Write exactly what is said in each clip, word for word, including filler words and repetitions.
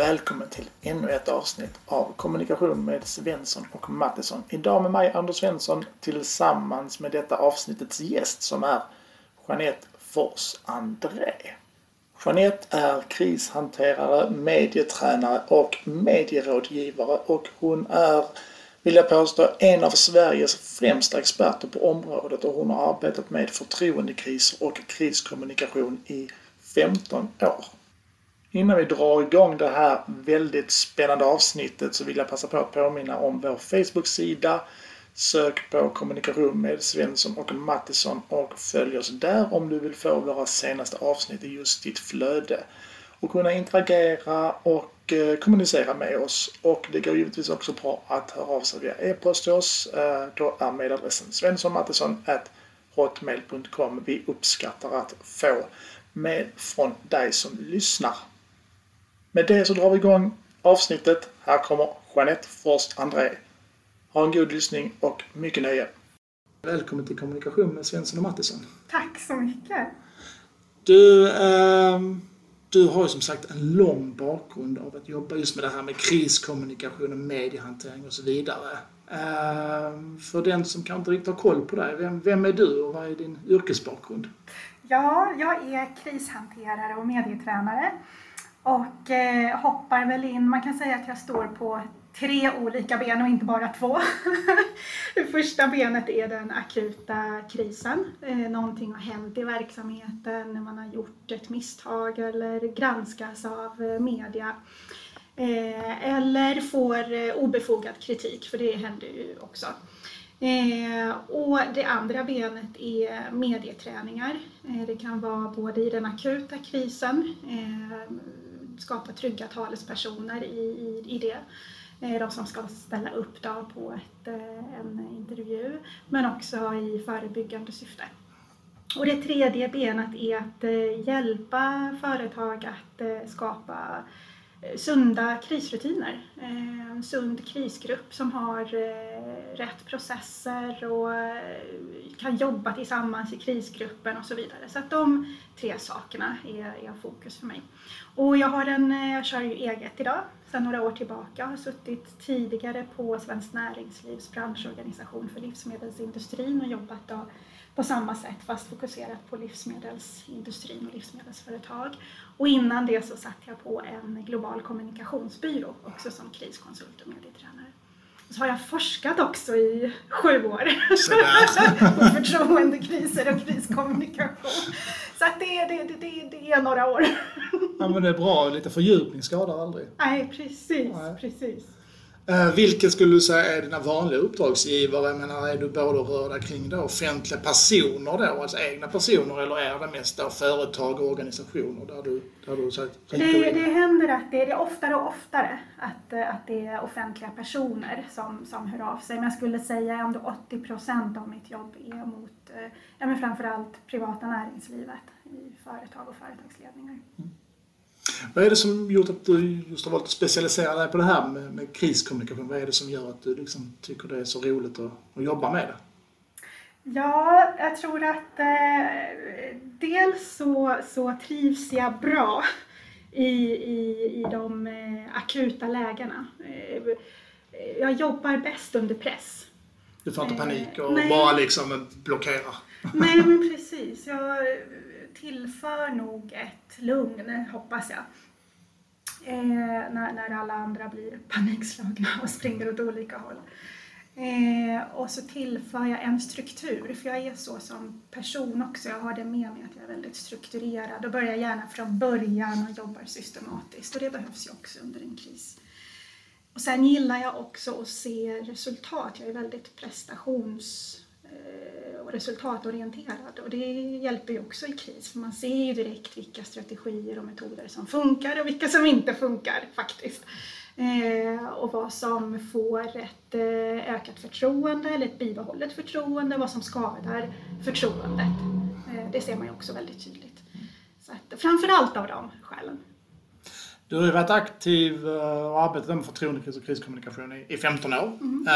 Välkommen till ännu ett avsnitt av Kommunikation med Svensson och Mattisson. Idag med mig, Anders Svensson, tillsammans med detta avsnittets gäst som är Jeanette Fors-Andrée. Jeanette är krishanterare, medietränare och medierådgivare och hon är, vill jag påstå, en av Sveriges främsta experter på området, och hon har arbetat med förtroendekriser och kriskommunikation i femton år. Innan vi drar igång det här väldigt spännande avsnittet så vill jag passa på att påminna om vår Facebook-sida. Sök på Kommunikation med Svensson och Mattisson och följ oss där om du vill få våra senaste avsnitt i just ditt flöde och kunna interagera och kommunicera med oss. Och det går givetvis också bra att höra av sig via e-post till oss. Då är mejladressen svenssonmattisson at hotmail punkt com. Vi uppskattar att få mejl från dig som lyssnar. Med det så drar vi igång avsnittet. Här kommer Jeanette Fors-Andrée. Ha en god lyssning och mycket nöje. Välkommen till Kommunikation med Svensson och Mattisson. Tack så mycket. Du, eh, du har ju som sagt en lång bakgrund av att jobba just med det här med kriskommunikation och mediehantering och så vidare. Eh, för den som kanske inte riktigt har koll på dig, vem, vem är du och vad är din yrkesbakgrund? Ja, jag är krishanterare och medietränare. Och eh, hoppar väl in, man kan säga att jag står på tre olika ben och inte bara två. Det första benet är den akuta krisen. Eh, någonting har hänt i verksamheten, när man har gjort ett misstag eller granskas av media. Eh, eller får eh, obefogad kritik, för det händer ju också. Eh, och det andra benet är medieträningar. Eh, det kan vara både i den akuta krisen, eh, skapa trygga talespersoner i, i, i det. Eh, de som ska ställa upp då på ett, en intervju, men också i förebyggande syfte. Och det tredje benet är att eh, hjälpa företag att eh, skapa sunda krisrutiner, en sund krisgrupp som har rätt processer och kan jobba tillsammans i krisgruppen och så vidare. Så att de tre sakerna är, är fokus för mig. Och jag, har en, jag kör ju eget idag, sedan några år tillbaka. Jag har suttit tidigare på Svenskt Näringslivs branschorganisation för livsmedelsindustrin och jobbat då på samma sätt, fast fokuserat på livsmedelsindustrin och livsmedelsföretag. Och innan det så satt jag på en global kommunikationsbyrå också som kriskonsult och medietränare. Och så har jag forskat också i sju år på förtroendekriser och kriskommunikation. Så att det, det, det, det är några år. Ja, men det är bra, lite fördjupning skadar aldrig. Nej, precis, Nej. precis. Vilket skulle du säga är dina vanliga uppdragsgivare? Menar, är du både rörda kring då offentliga personer, då, alltså egna personer, eller är det mest då företag och organisationer? Där du, där du, så att, det, det händer att det, det är oftare och oftare att, att det är offentliga personer som, som hör av sig. Men jag skulle säga ändå åttio procent av mitt jobb är mot ja, men framförallt privata näringslivet i företag och företagsledningar. Mm. Vad är det som gjort att du just har valt att specialisera dig på det här med, med kriskommunikation? Vad är det som gör att du liksom tycker det är så roligt att, att jobba med det? Ja, jag tror att eh, dels så, så trivs jag bra i, i, i de eh, akuta lägena. Eh, jag jobbar bäst under press. Du får inte panik och eh, bara liksom blockera. Nej, men precis. Jag tillför nog ett lugn, hoppas jag, eh, när, när alla andra blir panikslagna och springer åt olika håll. Eh, och så tillför jag en struktur, för jag är så som person också. Jag har det med mig att jag är väldigt strukturerad och börjar gärna från början och jobbar systematiskt, och det behövs ju också under en kris. Och sen gillar jag också att se resultat. Jag är väldigt prestations... och resultatorienterad, och det hjälper ju också i kris, för man ser ju direkt vilka strategier och metoder som funkar och vilka som inte funkar faktiskt, eh, och vad som får ett eh, ökat förtroende eller ett bibehållet förtroende, vad som skadar förtroendet, eh, det ser man ju också väldigt tydligt. Så att, framförallt av de skälen. Du har ju varit aktiv och arbetat med förtroendekris och kriskommunikation i femton år. Mm.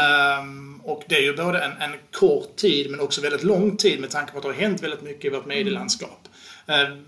Um, och det är ju både en, en kort tid men också väldigt lång tid med tanke på att det har hänt väldigt mycket i vårt medielandskap.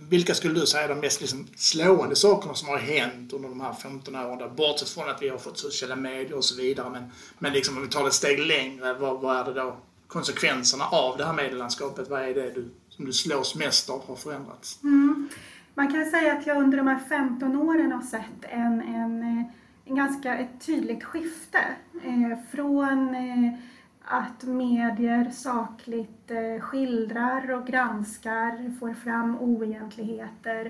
Vilka skulle du säga är de mest liksom slående sakerna som har hänt under de här femton åren? Bortsett från att vi har fått sociala medier och så vidare. Men, men liksom om vi tar ett steg längre, vad, vad är det då? Konsekvenserna av det här medielandskapet, vad är det du, som du slås mest av har förändrats? Mm. Man kan säga att jag under de här femton åren har sett en, en, en ganska ett tydligt skifte eh, från eh, att medier sakligt eh, skildrar och granskar, får fram oegentligheter,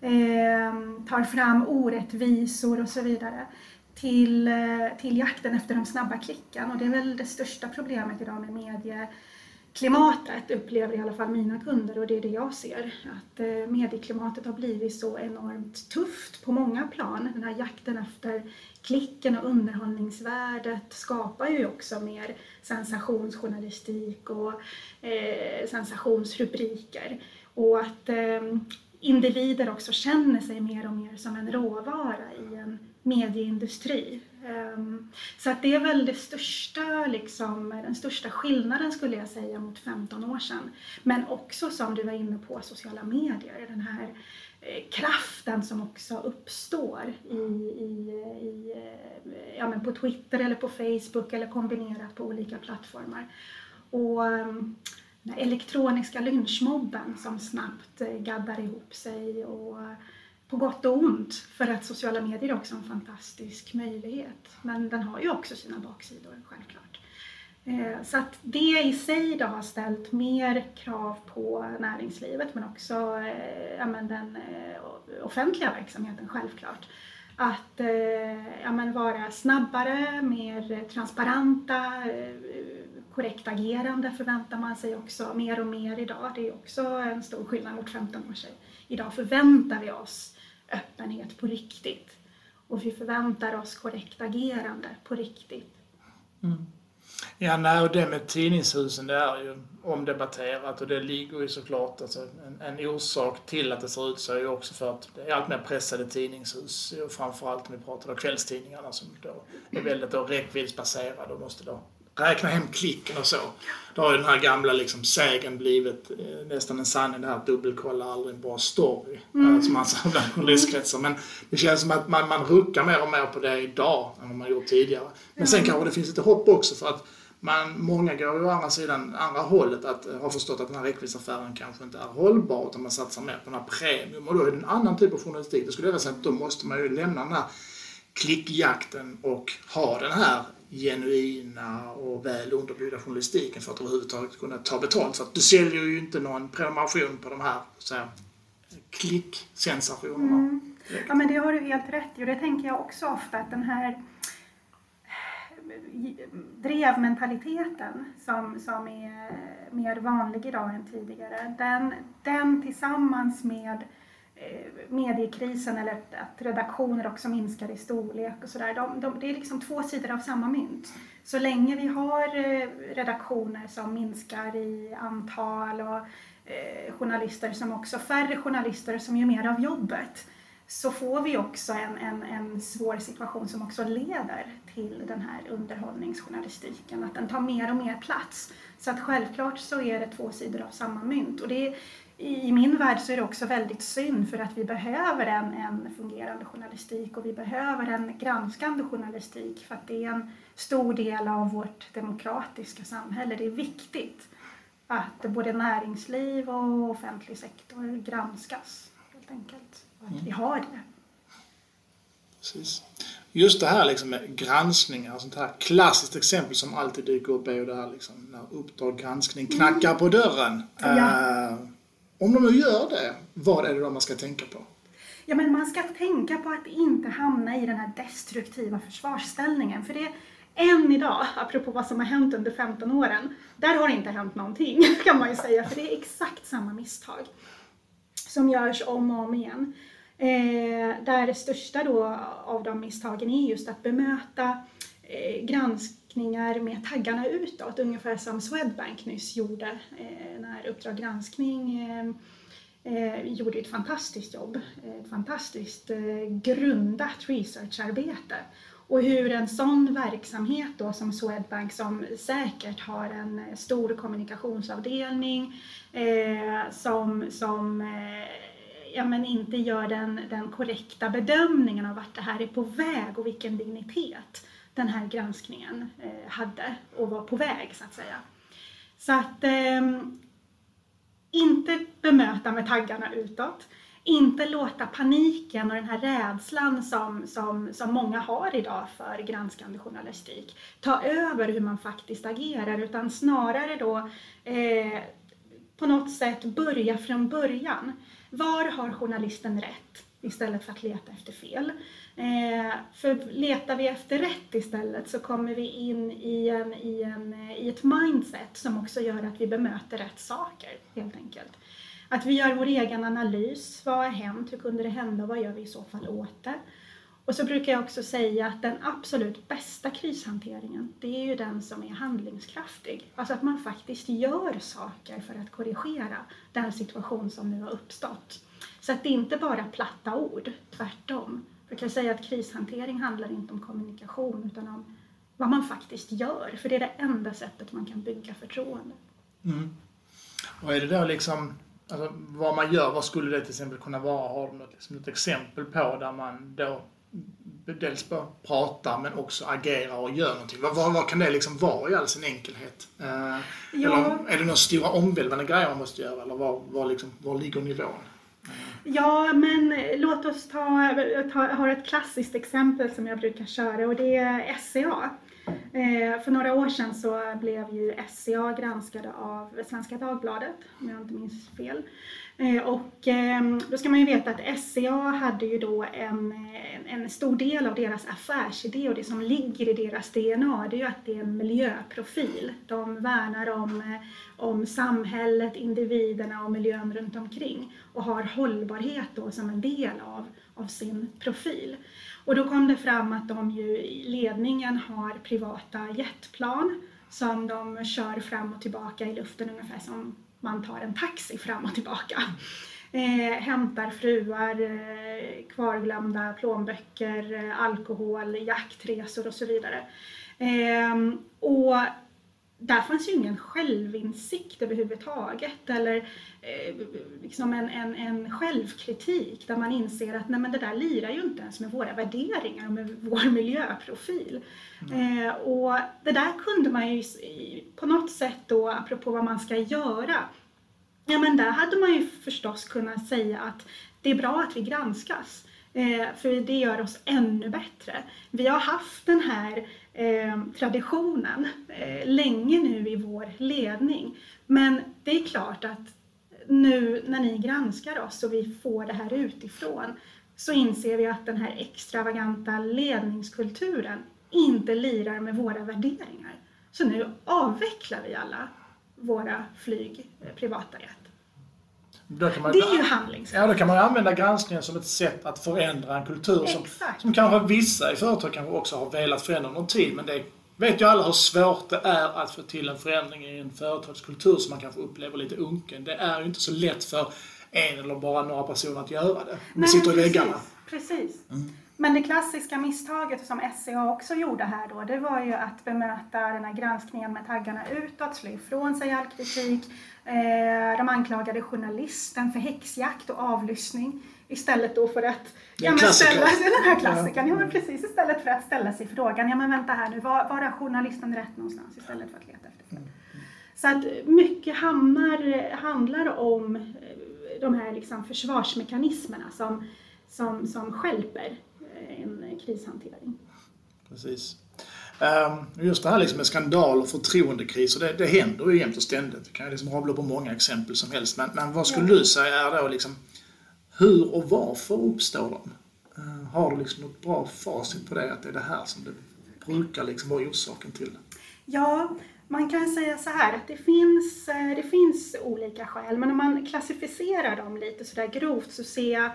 eh, tar fram orättvisor och så vidare. Till, till jakten efter de snabba klicken, och det är väl det största problemet idag med medieklimatet, upplever i alla fall mina kunder, och det är det jag ser, att medieklimatet har blivit så enormt tufft på många plan. Den här jakten efter klicken och underhållningsvärdet skapar ju också mer sensationsjournalistik och eh, sensationsrubriker, och att eh, individer också känner sig mer och mer som en råvara i en medieindustri. Så att det är väl det största, liksom, den största skillnaden skulle jag säga mot femton år sedan. Men också, som du var inne på, sociala medier. Den här kraften som också uppstår i, i, i, ja, men på Twitter eller på Facebook eller kombinerat på olika plattformar. Och den elektroniska lynchmobben som snabbt gaddar ihop sig, och på gott och ont, för att sociala medier är också en fantastisk möjlighet. Men den har ju också sina baksidor, självklart. Så att det i sig då har ställt mer krav på näringslivet, men också ja, men den offentliga verksamheten, självklart. Att ja, men vara snabbare, mer transparenta, korrekt agerande förväntar man sig också mer och mer idag. Det är också en stor skillnad mot femton år sedan. Idag förväntar vi oss öppenhet på riktigt, och vi förväntar oss korrekt agerande på riktigt. Mm. Ja, nej, och det med tidningshusen, det är ju omdebatterat, och det ligger ju såklart, alltså, en, en orsak till att det ser ut så är ju också för att det är allt mer pressade tidningshus, och framförallt när vi pratar om kvällstidningarna som då är väldigt då räckviddsbaserade och måste då räkna hem klicken och så. Då har ju den här gamla liksom sägen blivit eh, nästan en sanning, det här att dubbelkolla aldrig en bra story. Mm. Eh, som man sa bland journalistkretser. Men det känns som att man, man ruckar mer och mer på det idag än vad man gjort tidigare. Men sen kanske det finns lite hopp också, för att man, många går ju å andra sidan, andra hållet, att eh, har förstått att den här räckviddsaffären kanske inte är hållbar, utan man satsar mer på den här premium. Och då är det en annan typ av journalistik. Det skulle jag säga att då måste man ju lämna den här klickjakten och ha den här genuina och väl underbyggda journalistiken för att överhuvudtaget kunna ta betalt. För att du säljer ju inte någon prenumeration på de här så här, klicksensationerna. Mm. Ja, men det har du helt rätt i, och det tänker jag också ofta, att den här drevmentaliteten som, som är mer vanlig idag än tidigare, den, den tillsammans med mediekrisen, eller att redaktioner också minskar i storlek och sådär. De, de, det är liksom två sidor av samma mynt. Så länge vi har redaktioner som minskar i antal, och eh, journalister som också, färre journalister som gör mer av jobbet, så får vi också en, en, en svår situation som också leder till den här underhållningsjournalistiken. Att den tar mer och mer plats. Så att självklart så är det två sidor av samma mynt. Och det är, i min värld så är det också väldigt synd, för att vi behöver en, en fungerande journalistik, och vi behöver en granskande journalistik, för att det är en stor del av vårt demokratiska samhälle. Det är viktigt att både näringsliv och offentlig sektor granskas, helt enkelt. Och att mm. vi har det. Precis. Just det här liksom med granskningar och sånt här, klassiskt exempel som alltid dyker upp är ju det här liksom, när Uppdrag Granskning knackar mm. på dörren. Ja. Uh, Om de nu gör det, vad är det då man ska tänka på? Ja, men man ska tänka på att inte hamna i den här destruktiva försvarsställningen. För det är än idag, apropå vad som har hänt under femton åren, där har det inte hänt någonting, kan man ju säga. För det är exakt samma misstag som görs om och om igen. Eh, där det största då av de misstagen är just att bemöta eh, gransk med taggarna utåt, ungefär som Swedbank nyss gjorde eh, när Uppdrag Granskning eh, eh, gjorde ett fantastiskt jobb, ett fantastiskt eh, grundat researcharbete, Och hur en sån verksamhet då som Swedbank, som säkert har en stor kommunikationsavdelning eh, som, som eh, ja, men inte gör den, den korrekta bedömningen av vart det här är på väg och vilken dignitet den här granskningen eh, hade och var på väg, så att säga. Så att eh, inte bemöta med taggarna utåt. Inte låta paniken och den här rädslan som, som, som många har idag för granskande journalistik ta över hur man faktiskt agerar, utan snarare då eh, på något sätt börja från början. Var har journalisten rätt istället för att leta efter fel? Eh, för letar vi efter rätt istället så kommer vi in i, en, i, en, i ett mindset som också gör att vi bemöter rätt saker, helt enkelt. Att vi gör vår egen analys. Vad har hänt? Hur kunde det hända? Vad gör vi i så fall åt det? Och så brukar jag också säga att den absolut bästa krishanteringen, det är ju den som är handlingskraftig. Alltså att man faktiskt gör saker för att korrigera den situation som nu har uppstått. Så att det inte bara är platta ord, tvärtom. Jag kan säga att krishantering handlar inte om kommunikation utan om vad man faktiskt gör. För det är det enda sättet man kan bygga förtroende. Mm. Och är det där liksom... Alltså, vad man gör, vad skulle det till exempel kunna vara? Har du något, liksom, något exempel på där man då dels bara pratar men också agerar och gör någonting? Vad, vad, vad kan det liksom vara i all sin enkelhet? Eh, ja. Eller är det några stora omvälvande grejer man måste göra? Eller var, var, liksom, var ligger nivån? Mm. Ja, men låt oss ta, ta ha ett klassiskt exempel som jag brukar köra, och det är S C A. Eh, för några år sedan så blev ju S C A granskade av Svenska Dagbladet, om jag inte minns fel. Eh, och eh, då ska man ju veta att S C A hade ju då en, en, en stor del av deras affärsidé, och det som ligger i deras D N A, det är ju att det är en miljöprofil. De värnar om, om samhället, individerna och miljön runt omkring och har hållbarhet då som en del av, av sin profil. Och då kom det fram att de ju i ledningen har privata jetplan som de kör fram och tillbaka i luften ungefär som man tar en taxi fram och tillbaka. Eh, hämtar fruar, eh, kvarglömda plånböcker, eh, alkohol, jaktresor och så vidare. Eh, och där fanns ju ingen självinsikt överhuvudtaget eller eh, liksom en, en, en självkritik där man inser att nej, men det där lirar ju inte ens med våra värderingar och med vår miljöprofil. Mm. Eh, och det där kunde man ju på något sätt då, apropå vad man ska göra, ja, men där hade man ju förstås kunnat säga att det är bra att vi granskas. Eh, för det gör oss ännu bättre. Vi har haft den här eh, traditionen eh, länge nu i vår ledning. Men det är klart att nu när ni granskar oss och vi får det här utifrån, så inser vi att den här extravaganta ledningskulturen inte lirar med våra värderingar. Så nu avvecklar vi alla våra flyg, eh, privata jet. Då kan man, det är ju handlingskraft. Ja, då kan man använda granskningen som ett sätt att förändra en kultur som, som kanske vissa i företag kanske också har velat förändra någon tid. Men det vet ju alla hur svårt det är att få till en förändring i en företagskultur som man kanske upplever lite unken. Det är ju inte så lätt för en eller bara några personer att göra det. De sitter i väggarna. Precis. Mm. Men det klassiska misstaget som S C A också gjorde här då, det var ju att bemöta den här granskningen med taggarna utåt, slå ifrån sig all kritik. De anklagade journalisten för häxjakt och avlyssning istället då för att ja, men ställa sig den här klassikern. Ja, men precis, istället för att ställa sig frågan, ja men vänta här nu, var, var är journalisten rätt någonstans, istället för att leta efter fel. Så att mycket hamnar, handlar om de här liksom försvarsmekanismerna som, som, som stjälper en krishantering. Precis. Just det här liksom med skandal och förtroendekriser, det, det händer ju jämt och ständigt. Det kan ju liksom rabbla på många exempel som helst. Men, men vad skulle ja. du säga är då liksom, hur och varför uppstår de? Har du liksom något bra facit på det, att det är det här som det brukar liksom vara orsaken till? Ja, man kan säga så här att det finns, det finns olika skäl. Men om man klassificerar dem lite sådär grovt, så ser jag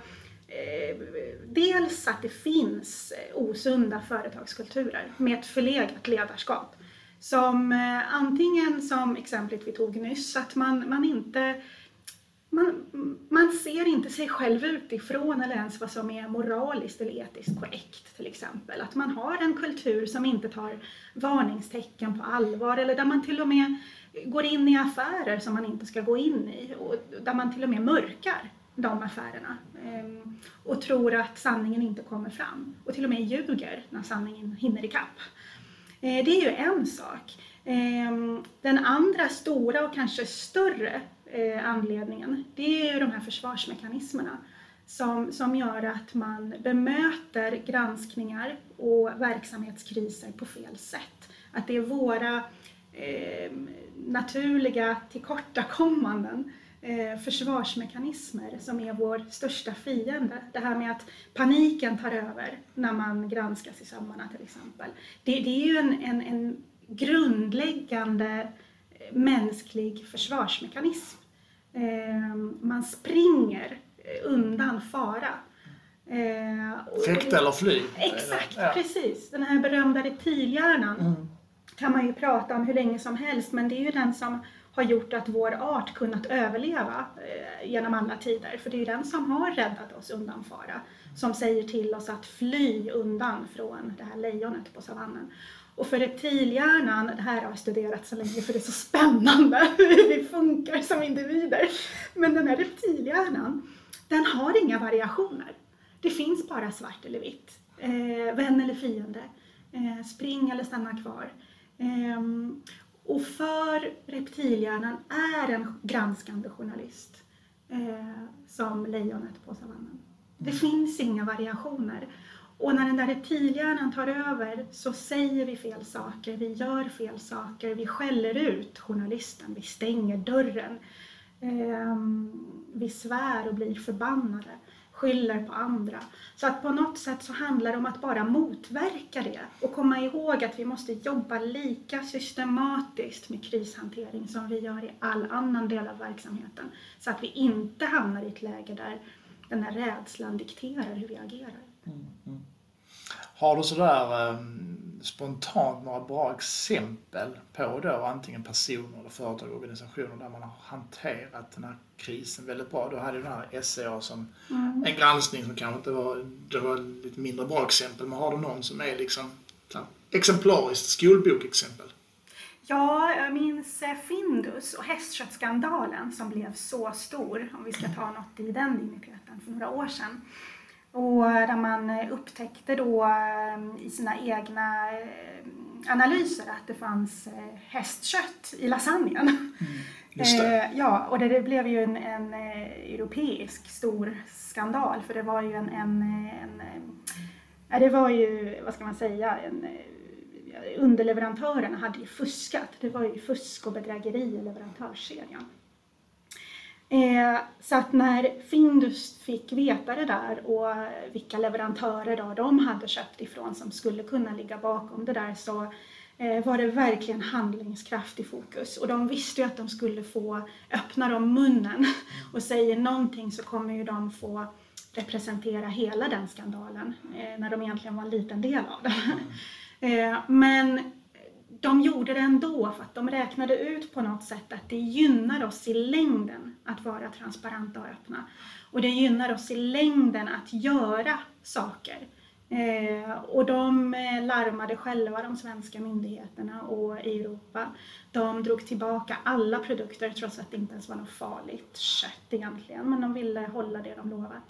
dels att det finns osunda företagskulturer med ett förlegat ledarskap. Som antingen, som exemplet vi tog nyss, att man, man inte man, man ser inte sig själv utifrån eller ens vad som är moraliskt eller etiskt korrekt till exempel. Att man har en kultur som inte tar varningstecken på allvar eller där man till och med går in i affärer som man inte ska gå in i och där man till och med mörkar de affärerna och tror att sanningen inte kommer fram och till och med ljuger när sanningen hinner ikapp. Det är ju en sak. Den andra stora och kanske större anledningen, det är ju de här försvarsmekanismerna som, som gör att man bemöter granskningar och verksamhetskriser på fel sätt. Att det är våra eh, naturliga tillkortakommanden, eh, försvarsmekanismer som är vår största fiende. Det här med att paniken tar över när man granskas i sömmarna till exempel. Det, det är ju en, en, en grundläggande mänsklig försvarsmekanism. Man springer undan fara. Flykt eller fly. Exakt, ja. Precis. Den här berömda reptilhjärnan mm. kan man ju prata om hur länge som helst. Men det är ju den som har gjort att vår art kunnat överleva genom alla tider. För det är ju den som har räddat oss undan fara. Som säger till oss att fly undan från det här lejonet på savannen. Och för reptilhjärnan, det här har jag studerat så länge för det är så spännande hur vi funkar som individer. Men den här reptilhjärnan, den har inga variationer. Det finns bara svart eller vitt, eh, vän eller fiende, eh, spring eller stanna kvar. Eh, och för reptilhjärnan är en granskande journalist eh, som lejonet på savannen. Det finns inga variationer. Och när den där reptilhjärnan tar över så säger vi fel saker, vi gör fel saker, vi skäller ut journalisten, vi stänger dörren, eh, vi svär och blir förbannade, skyller på andra. Så att på något sätt så handlar det om att bara motverka det och komma ihåg att vi måste jobba lika systematiskt med krishantering som vi gör i all annan del av verksamheten. Så att vi inte hamnar i ett läge där den här rädslan dikterar hur vi agerar. Mm, mm. Har du sådär eh, spontant några bra exempel på då antingen personer eller företag och organisationer där man har hanterat den här krisen väldigt bra? Du hade ju den här S C A som mm. en granskning som kanske inte var, det var lite mindre bra exempel, men har du någon som är liksom här, exemplariskt skolbokexempel? Ja, jag minns Findus och hästköttskandalen som blev så stor, om vi ska ta något i den digniteten, för några år sedan. Och där man upptäckte då i sina egna analyser att det fanns hästkött i lasagnen. Mm, ja, och det blev ju en, en europeisk stor skandal, för det var ju en, en, en ja, det var ju, vad ska man säga, en, underleverantörerna hade ju fuskat. Det var ju fusk och bedrägeri i leverantörskedjan. Eh, så att när Findus fick veta det där och vilka leverantörer då de hade köpt ifrån som skulle kunna ligga bakom det där, så eh, var det verkligen handlingskraft i fokus. Och de visste ju att de skulle få öppna dem munnen och säger någonting så kommer ju de få representera hela den skandalen eh, när de egentligen var en liten del av den. eh, men... De gjorde det ändå för att de räknade ut på något sätt att det gynnar oss i längden att vara transparenta och öppna. Och det gynnar oss i längden att göra saker. Eh, och de larmade själva de svenska myndigheterna och Europa. De drog tillbaka alla produkter trots att det inte ens var något farligt kött egentligen. Men de ville hålla det de lovat.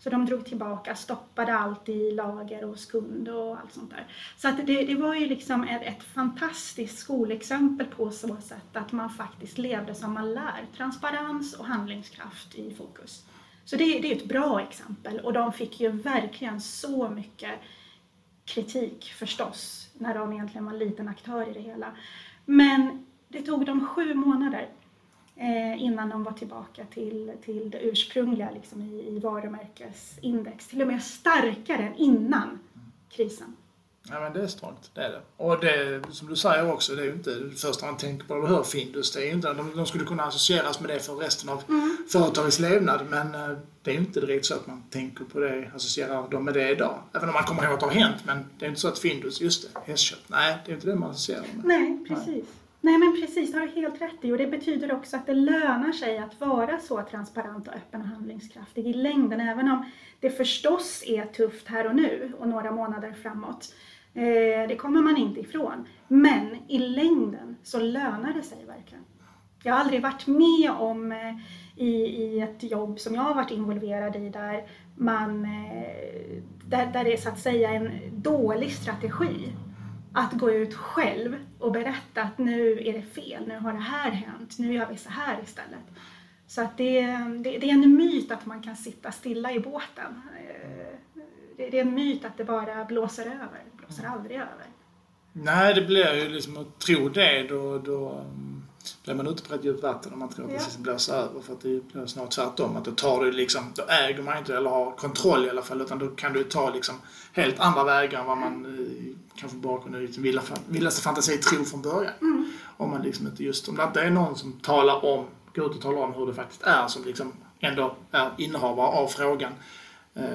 Så de drog tillbaka, stoppade allt i lager och skund och allt sånt där. Så att det, det var ju liksom ett, ett fantastiskt skolexempel på så sätt att man faktiskt levde som man lär. Transparens och handlingskraft i fokus. Så det, det är ett bra exempel. Och de fick ju verkligen så mycket kritik förstås när de egentligen var en liten aktör i det hela. Men det tog dem sju månader. Innan de var tillbaka till, till det ursprungliga liksom i, i varumärkesindex. Till och med starkare än innan krisen. Ja, men det är starkt, det är det. Och det, som du säger också, det är ju inte det första man tänker på när du hör Findus. Det är ju inte, de, de skulle kunna associeras med det för resten av mm. företagets levnad. Men det är ju inte direkt så att man tänker på det, associerar dem med det idag. Även om man kommer ihåg att det har hänt, men det är inte så att Findus, just det, hästkött. Nej, det är inte det man associerar med. Nej, precis. Nej. Nej, men precis, det har du helt rätt i, och det betyder också att det lönar sig att vara så transparent och öppen och handlingskraftig i längden, även om det förstås är tufft här och nu och några månader framåt. Eh, det kommer man inte ifrån, men i längden så lönar det sig verkligen. Jag har aldrig varit med om eh, i, i ett jobb som jag har varit involverad i där, man, eh, där, där det är så att säga en dålig strategi. Att gå ut själv och berätta att nu är det fel, nu har det här hänt, nu gör vi så här istället. Så att det, det, det är en myt att man kan sitta stilla i båten. Det, det är en myt att det bara blåser över, det blåser aldrig över. Nej, det blir ju liksom att tro det, då, då blir man ute på ett djupt vatten om man tror att det ja. blåser över. För att det blir snart tvärtom, att då tar du liksom, då äger man inte eller har kontroll i alla fall, utan då kan du ta liksom helt andra vägar än vad man... Mm. Kanske bakom en vilda, vildaste fantasi tro från början. Mm. Om man liksom inte just, om det inte är någon som talar om, går ut och talar om hur det faktiskt är, som liksom ändå är innehavare av frågan,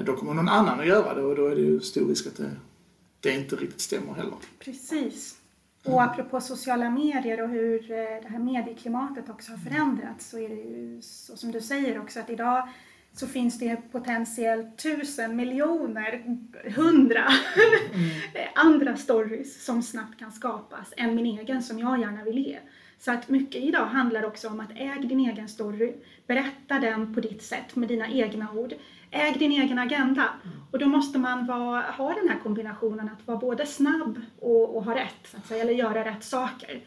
då kommer någon annan att göra det, och då är det ju stor risk att det, det inte riktigt stämmer heller. Precis. Och mm. apropå sociala medier och hur det här medieklimatet också har förändrats, så är det ju så som du säger också, att idag så finns det potentiellt tusen miljoner, hundra mm. andra stories som snabbt kan skapas än min egen som jag gärna vill ge. Så att mycket idag handlar också om att äg din egen story, berätta den på ditt sätt med dina egna ord, äg din egen agenda. Och då måste man vara, ha den här kombinationen att vara både snabb och, och ha rätt, så att säga, eller göra rätt saker.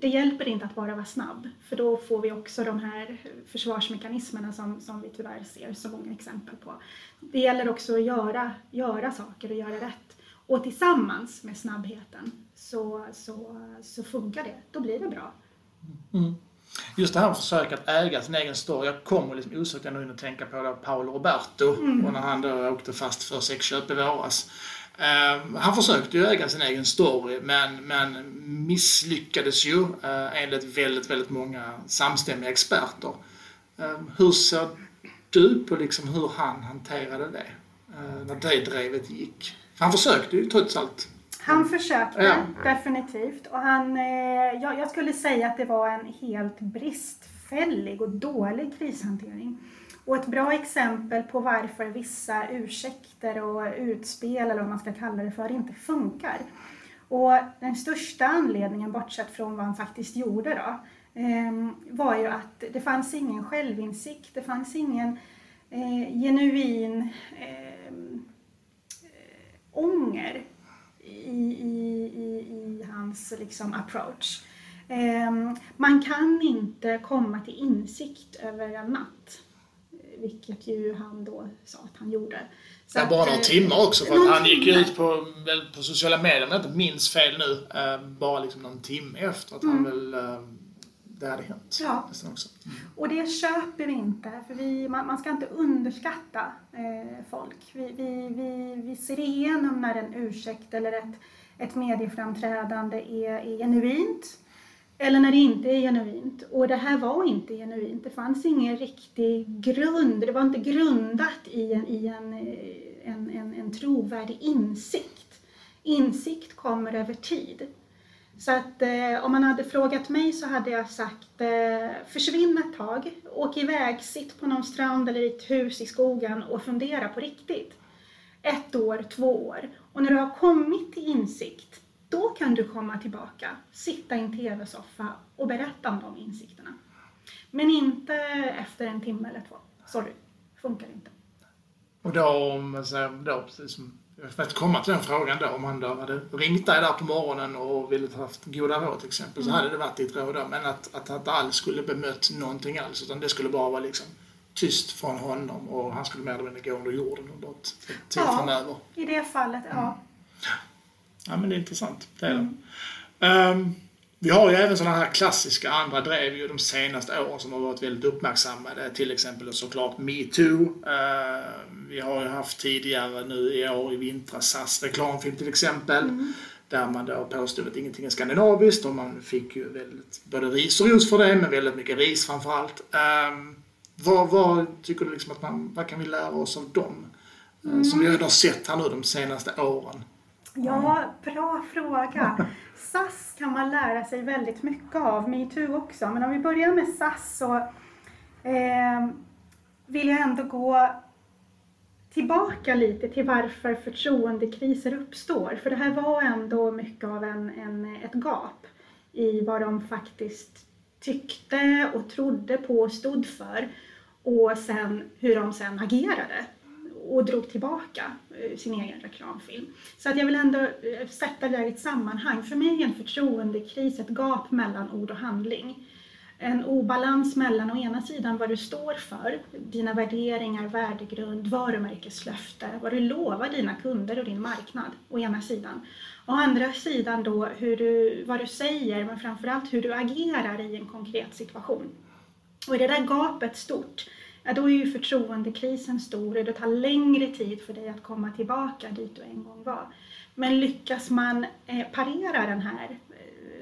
Det hjälper inte att bara vara snabb, för då får vi också de här försvarsmekanismerna som, som vi tyvärr ser så många exempel på. Det gäller också att göra, göra saker och göra rätt. Och tillsammans med snabbheten så, så, så funkar det. Då blir det bra. Mm. Just det här med försök att äga sin egen story. Jag kommer liksom osökt ändå in och tänka på det, Paolo Roberto mm. och när han då åkte fast för sexköp i våras. Uh, han försökte ju äga sin egen story, men, men misslyckades ju uh, enligt väldigt, väldigt många samstämmiga experter. Uh, hur ser du på liksom hur han hanterade det uh, när det drevet gick? För han försökte ju trots allt. Han försökte, ja. definitivt. Och han, eh, jag, jag skulle säga att det var en helt bristfällig och dålig krishantering. Och ett bra exempel på varför vissa ursäkter och utspel, eller vad man ska kalla det för, inte funkar. Och den största anledningen, bortsett från vad han faktiskt gjorde då, var ju att det fanns ingen självinsikt, det fanns ingen eh, genuin eh, ånger i, i, i, i hans liksom, approach. Eh, man kan inte komma till insikt över en natt. Vilket ju han då sa att han gjorde. Så ja, att, bara några timmar också. För att han gick timme. ut på, väl, på sociala medier, men inte minns fel nu. Bara liksom någon timme efter att mm. han väl, det hade hänt. Ja. Också. Mm. Och det köper vi inte. För vi, man, man ska inte underskatta eh, folk. Vi, vi, vi, vi ser igenom när en ursäkt eller ett, ett medieframträdande är, är genuint. Eller när det inte är genuint. Och det här var inte genuint. Det fanns ingen riktig grund. Det var inte grundat i en, i en, en, en, en trovärdig insikt. Insikt kommer över tid. Så att eh, om man hade frågat mig så hade jag sagt eh, försvinn ett tag. Åk iväg, sitt på någon strand eller i ett hus i skogen och fundera på riktigt. Ett år, två år. Och när du har kommit till insikt, då kan du komma tillbaka, sitta i en tv-soffa och berätta om de insikterna. Men inte efter en timme eller två. Sorry, funkar inte. Och då, om då, för att komma till den frågan då, om han då hade ringt dig där på morgonen och ville ha haft goda råd till exempel, så hade det varit ditt råd då. Men att, att han inte alls skulle bemött någonting alls, utan det skulle bara vara liksom tyst från honom och han skulle med eller mindre gå under jorden under ett tid ja, framöver. I det fallet, ja. Mm. Ja, men det är intressant. Det är det. Um, vi har ju även sådana här klassiska andra drev ju de senaste åren som har varit väldigt uppmärksammade. Till exempel såklart MeToo. Uh, vi har ju haft tidigare nu i år i vintras S A S reklamfilm till exempel. Mm. Där man då påstod att ingenting är skandinaviskt och man fick ju väldigt, både ris och ros för det, men väldigt mycket ris framförallt. Um, vad, vad tycker du liksom att man, vad kan vi lära oss av dem? Mm. Som vi har sett här nu de senaste åren. Ja, bra fråga. S A S kan man lära sig väldigt mycket av, MeToo också. Men om vi börjar med S A S så eh, vill jag ändå gå tillbaka lite till varför förtroendekriser uppstår. För det här var ändå mycket av en, en, ett gap i vad de faktiskt tyckte och trodde på och stod för. Och sen hur de sen agerade och drog tillbaka sin egen reklamfilm. Så att jag vill ändå sätta det i ett sammanhang. För mig är en förtroendekris ett gap mellan ord och handling. En obalans mellan å ena sidan vad du står för, dina värderingar, värdegrund, varumärkeslöfte, vad du lovar dina kunder och din marknad, å ena sidan. Å andra sidan då hur du, vad du säger, men framförallt hur du agerar i en konkret situation. Och är det där gapet stort, ja, då är ju förtroendekrisen stor och det tar längre tid för dig att komma tillbaka dit du en gång var. Men lyckas man parera den här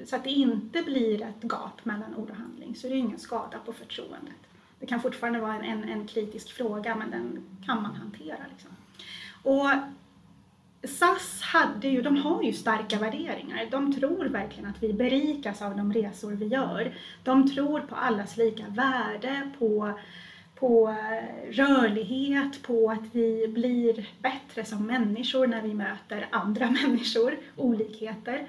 så att det inte blir ett gap mellan ord och handling, så det är ingen skada på förtroendet. Det kan fortfarande vara en, en, en kritisk fråga, men den kan man hantera. Liksom. Och S A S hade ju, de har ju starka värderingar. De tror verkligen att vi berikas av de resor vi gör. De tror på allas lika värde, på, på rörlighet, på att vi blir bättre som människor när vi möter andra människor, olikheter.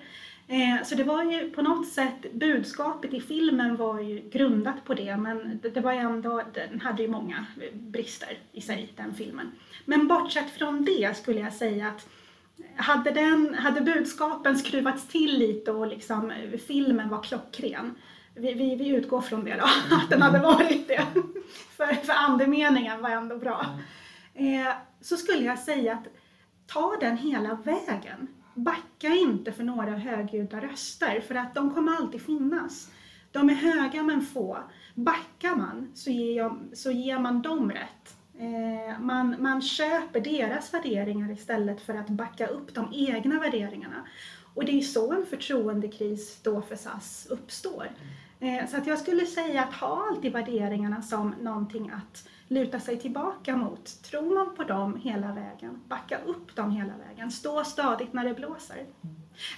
Så det var ju på något sätt, budskapet i filmen var ju grundat på det, men det var ju ändå, den hade ju många brister i sig, den filmen. Men bortsett från det skulle jag säga att hade, den, hade budskapen skruvats till lite och liksom, filmen var klockren, vi, vi, vi utgår från det då, att den hade varit det, för, för andemeningen var ändå bra, så skulle jag säga att ta den hela vägen. Backa inte för några högljudda röster, för att de kommer alltid finnas. De är höga men få. Backar man så ger, jag, så ger man dem rätt. Eh, man, man köper deras värderingar istället för att backa upp de egna värderingarna. Och det är så en förtroendekris då för S A S uppstår. Eh, så att jag skulle säga att ha alltid värderingarna som någonting att luta sig tillbaka mot. Tror man på dem hela vägen, backa upp dem hela vägen, stå stadigt när det blåser.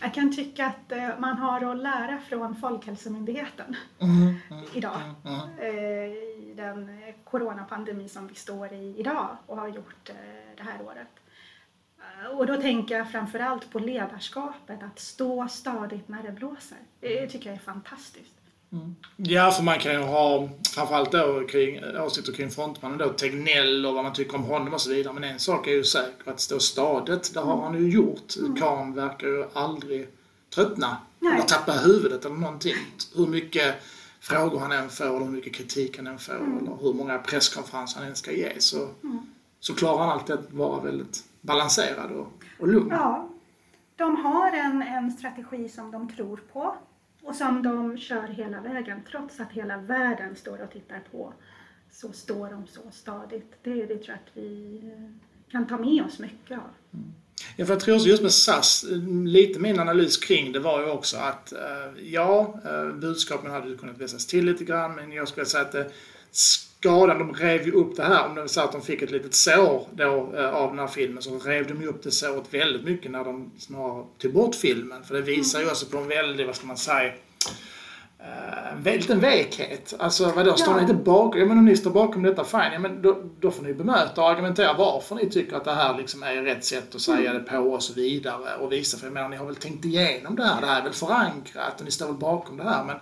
Jag kan tycka att man har att lära från Folkhälsomyndigheten mm, mm, idag. Mm, mm. I den coronapandemi som vi står i idag och har gjort det här året. Och då tänker jag framförallt på ledarskapet, att stå stadigt när det blåser. Det tycker jag är fantastiskt. Mm. Ja, för man kan ju ha framförallt då kring, åsikter kring frontmannen då, Tegnell och vad man tycker om honom och så vidare. Men en sak är ju säker, att stå stadigt, det har han ju gjort. Mm. Karn verkar ju aldrig tröttna. Nej. Eller tappa huvudet eller någonting. Hur mycket frågor han än får, eller hur mycket kritik han än får, mm. eller hur många presskonferenser han än ska ge, så, mm. så klarar han alltid att vara väldigt balanserad och, och lugn. Ja, de har en, en strategi som de tror på. Och som de kör hela vägen, trots att hela världen står och tittar på, så står de så stadigt. Det är det, tror jag, att vi kan ta med oss mycket av. Mm. Ja, för jag tror just med S A S, lite min analys kring det var ju också att ja, budskapen hade ju kunnat vässas till lite grann, men jag skulle säga att det skadan, de rev ju upp det här, om de sa att de fick ett litet sår då, eh, av den här filmen, så rev de ju upp det såret väldigt mycket när de snarare tog bort filmen, för det visar ju också på en väldigt, vad ska man säga, eh, väldigt en vekhet. Alltså vadå, ja. Står ni inte bakom, ja men om ni står bakom detta, fine, ja, men då, då får ni bemöta och argumentera varför ni tycker att det här liksom är rätt sätt att säga mm. det på och så vidare, och visa, för jag menar, ni har väl tänkt igenom det här, det här är väl förankrat och ni står väl bakom det här, men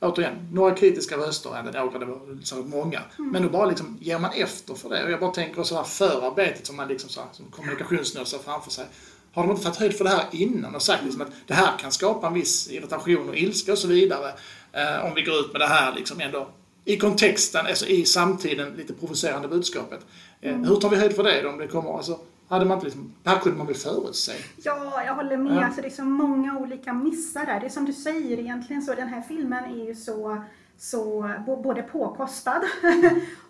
återigen, några kritiska röster, eller några, det var så många. Mm. Men då bara liksom ger man efter för det. Och jag bara tänker så här förarbetet som man liksom så här, som kommunikationsnödsar framför sig. Har de inte tagit höjd för det här innan och sagt liksom att det här kan skapa en viss irritation och ilska och så vidare. Eh, om vi går ut med det här liksom ändå i kontexten, alltså i samtiden, lite provocerande budskapet. Eh, mm. Hur tar vi höjd för det då, om det kommer, alltså hade man inte liksom, det här kunde man väl förutse? Ja, jag håller med. Ja. Alltså, det är så många olika missar där. Det är som du säger egentligen, så den här filmen är ju så, så både påkostad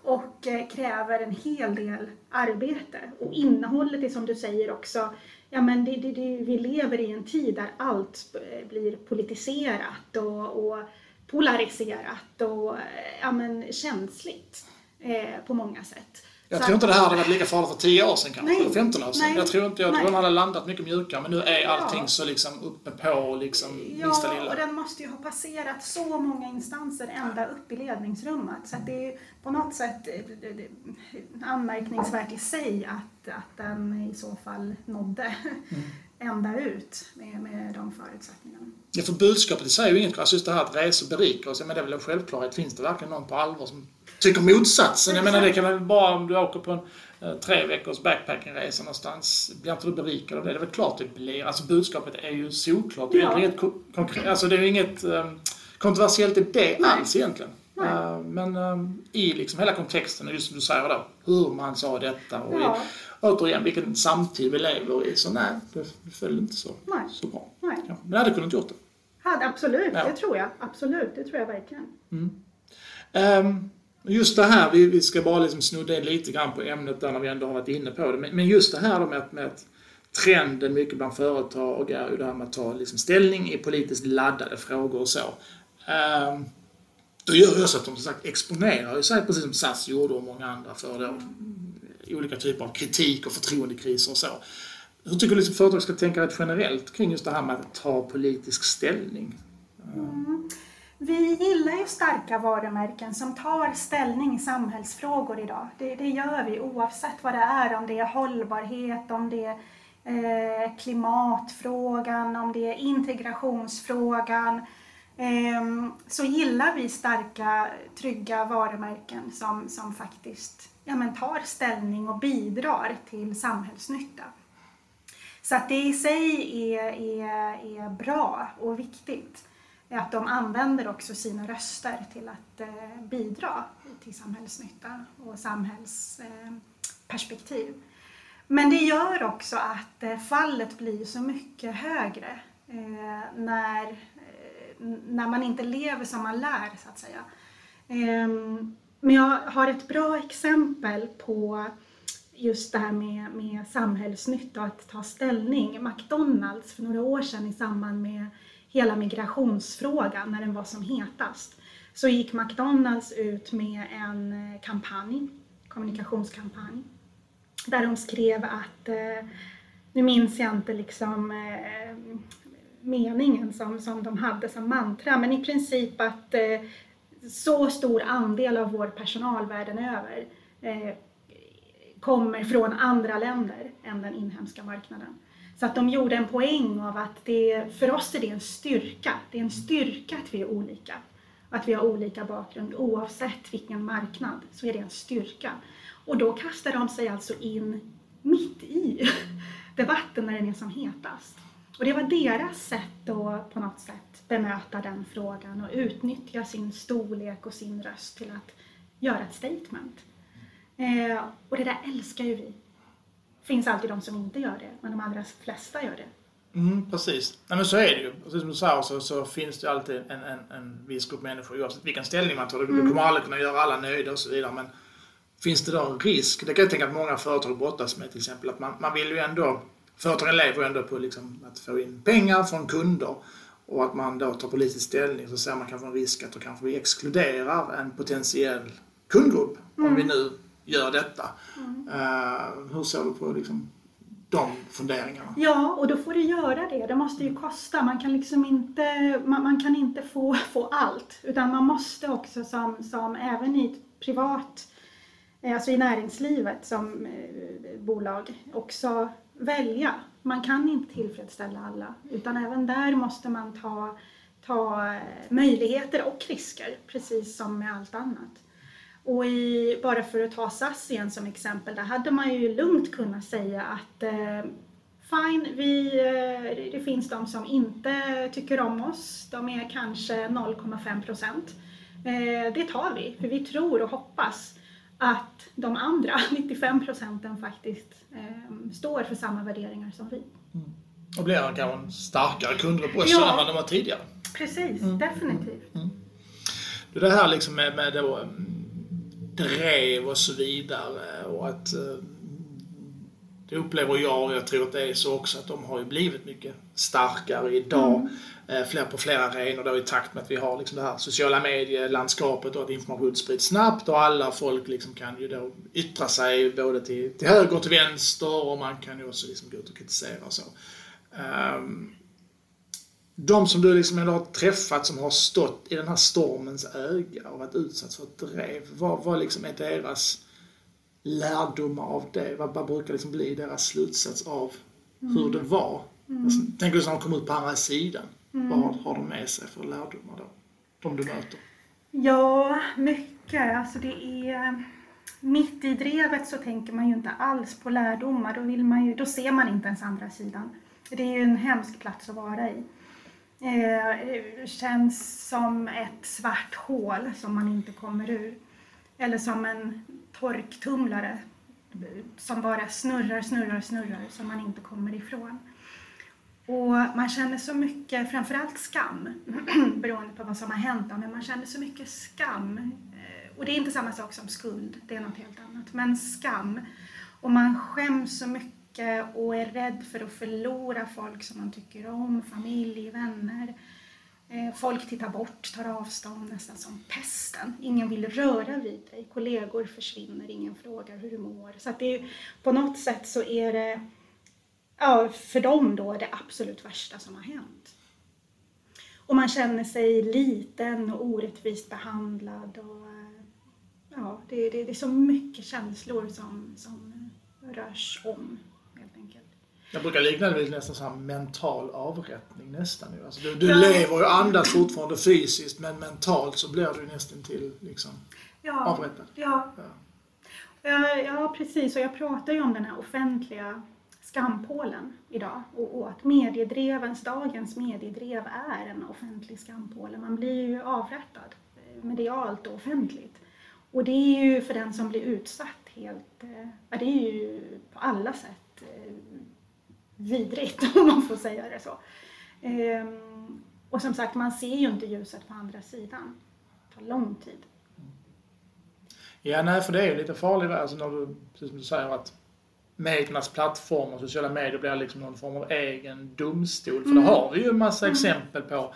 och kräver en hel del arbete. Och innehållet är som du säger också, ja, men det, det, det, vi lever i en tid där allt blir politiserat och, och polariserat och ja, men känsligt eh, på många sätt. Jag så tror inte det här hade varit lika farligt för tio år sedan kanske, nej, femton år sedan. Nej, jag tror inte jag, de hade landat mycket mjukare, men nu är allting ja. så liksom uppe på och liksom minsta lilla. Ja, och den måste ju ha passerat så många instanser ända upp i ledningsrummet. Så att det är på något sätt anmärkningsvärt i sig att, att den i så fall nådde mm. ända ut med, med de förutsättningarna. Ja, för budskapet i sig är ju inget, alltså just det här att resor berikar oss, men det är väl en självklarhet, finns det verkligen någon på allvar som tycker motsatsen? Jag menar, det kan väl bara om du åker på en eh, tre veckors backpackingresa någonstans, blir inte du berikad av det? Det är väl klart det blir. Alltså budskapet är ju såklart. Det är ja. inget konkret, alltså det är ju inget eh, kontroversiellt i det Nej. alls egentligen. Uh, men uh, i liksom hela kontexten, just som du säger då, hur man sa detta och ja. i, återigen vilken samtid vi lever i, så nej, det föll inte så, så bra. Nej. Ja, men hade du kunnat gjort det? Hade, absolut, ja. det tror jag. Absolut, det tror jag verkligen. Mm. Um, just det här, vi, vi ska bara liksom snudda lite grann på ämnet där när vi ändå har varit inne på det, men, men just det här då med att, med att trenden mycket bland företag är ju det här med att ta liksom ställning i politiskt laddade frågor och så. Um, Då gör jag så att de sagt, exponerar sig precis som S A S gjorde och många andra för då, olika typer av kritik och förtroendekriser och så. Hur tycker du att företag ska tänka rätt generellt kring just det här med att ta politisk ställning? Mm. Vi gillar ju starka varumärken som tar ställning i samhällsfrågor idag. Det, det gör vi oavsett vad det är, om det är hållbarhet, om det är eh, klimatfrågan, om det är integrationsfrågan. Så gillar vi starka, trygga varumärken som, som faktiskt ja, men tar ställning och bidrar till samhällsnytta. Så att det i sig är, är, är bra och viktigt att de använder också sina röster till att bidra till samhällsnytta och samhällsperspektiv. Men det gör också att fallet blir så mycket högre när... när man inte lever som man lär, så att säga. Men jag har ett bra exempel på just det här med, med samhällsnytta och att ta ställning. McDonald's för några år sedan i samband med hela migrationsfrågan, när den var som hetast, så gick McDonald's ut med en kampanj, kommunikationskampanj, där de skrev att, nu minns jag inte liksom... meningen som, som de hade som mantra, men i princip att eh, så stor andel av vår personal världen över eh, kommer från andra länder än den inhemska marknaden. Så att de gjorde en poäng av att det, för oss är det en styrka. Det är en styrka att vi är olika. Att vi har olika bakgrund oavsett vilken marknad, så är det en styrka. Och då kastar de sig alltså in mitt i debatten när den är som hetast. Och det var deras sätt att på något sätt bemöta den frågan och utnyttja sin storlek och sin röst till att göra ett statement. Eh, och det där älskar ju vi. Finns alltid de som inte gör det, men de allra flesta gör det. Mm, precis. Nej, men så är det ju. Precis som du sa, så, så finns det alltid en, en, en viss grupp människor, oavsett vilken ställning man tar. Du mm. kommer aldrig kunna göra alla nöjda och så vidare, men finns det då en risk? Det kan jag tänka att många företag brottas med, till exempel, att man, man vill ju ändå... Företagen lever ändå på liksom att få in pengar från kunder, och att man då tar politisk ställning, så ser man kanske en risk att då kanske vi exkluderar en potentiell kundgrupp mm. om vi nu gör detta. Mm. Uh, hur ser du på liksom de funderingarna? Ja, och då får du göra det. Det måste ju kosta. Man kan liksom inte, man, man kan inte få, få allt, utan man måste också som, som även i ett privat, alltså i näringslivet som eh, bolag också välja. Man kan inte tillfredsställa alla, utan även där måste man ta, ta möjligheter och risker, precis som med allt annat. Och i, bara för att ta S A S igen som exempel, där hade man ju lugnt kunnat säga att eh, fine, vi, eh, det finns de som inte tycker om oss, de är kanske noll komma fem procent. Eh, det tar vi, för vi tror och hoppas att de andra nittiofem procenten faktiskt eh, står för samma värderingar som vi. Mm. Och blir kanske en starkare kundgrupp på oss ja. än vad de var tidigare. Precis, mm. definitivt. Mm. Det här liksom med, med då, drev och så vidare, och att det upplever jag, och jag tror att det är så också, att de har ju blivit mycket starkare idag. fler på flera arenor då, i takt med att vi har liksom det här sociala medielandskapet och att information sprids snabbt och alla folk liksom kan ju då yttra sig både till, till höger och till vänster, och man kan ju också liksom gå ut och kritisera och så. Um, de som du liksom ändå har träffat som har stått i den här stormens öga och varit utsatt för ett drev, vad, vad liksom är deras lärdomar av det? Vad, vad brukar liksom bli deras slutsats av hur mm. det var? Mm. Tänk du som de kom ut på andra sidan. Mm. Vad har de med sig för lärdomar då? De du möter? Ja, mycket. Alltså det är... Mitt i drevet så tänker man ju inte alls på lärdomar. Då, vill man ju... Då ser man inte ens andra sidan. Det är ju en hemsk plats att vara i. Det känns som ett svart hål som man inte kommer ur. Eller som en torktumlare som bara snurrar, snurrar, snurrar som man inte kommer ifrån. Och man känner så mycket, framförallt skam, beroende på vad som har hänt. Men man känner så mycket skam. Och det är inte samma sak som skuld, det är något helt annat. Men skam. Och man skäms så mycket och är rädd för att förlora folk som man tycker om. Familj, vänner. Folk tittar bort, tar avstånd nästan som pesten. Ingen vill röra vid dig. Kollegor försvinner, ingen frågar hur du mår. Så att det är, på något sätt så är det... Ja, för dem då är det absolut värsta som har hänt. Och man känner sig liten och orättvist behandlad. Och, ja, det, det, det är så mycket känslor som, som rörs om, helt enkelt. Jag brukar likna det nästan som en mental avrättning nästan. Alltså, du du ja. lever och andas fortfarande fysiskt, men mentalt så blir du nästan till liksom, ja. avrättad. Ja. Ja. Ja, ja, precis. Och jag pratar ju om den här offentliga... skampålen idag, och, och att mediedrevens, dagens mediedrev är en offentlig skampål. Man blir ju avrättad medialt och offentligt, och det är ju för den som blir utsatt helt, ja, det är ju på alla sätt vidrigt, om man får säga det så. Och som sagt, man ser ju inte ljuset på andra sidan, det tar lång tid. Ja, nej, för det är ju lite farligt, alltså när du, precis som du säger, att mediernas plattformar och sociala medier blir liksom någon form av egen domstol. För mm. det har vi ju en massa mm. exempel på,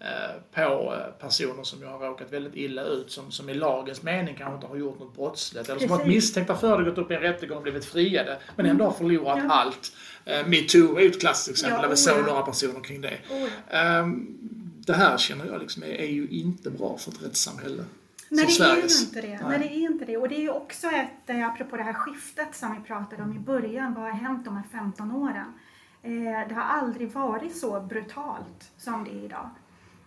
eh, på personer som ju har råkat väldigt illa ut. Som, som i lagens mening kanske inte har gjort något brottsligt. Eller som har varit misstänkta för det, gått upp i en rättegång och blivit friade. Men ändå har förlorat ja. allt. Eh, MeToo är ju ett klassiskt exempel. Ja, oh, vi såg några personer kring det. Oh, ja. eh, det här känner jag liksom är, är ju inte bra för ett rättssamhälle. Nej, det är ju inte det. Nej, det är inte det. Och det är ju också ett, apropå det här skiftet som vi pratade om i början, vad har hänt de här femton åren? Eh, det har aldrig varit så brutalt som det är idag.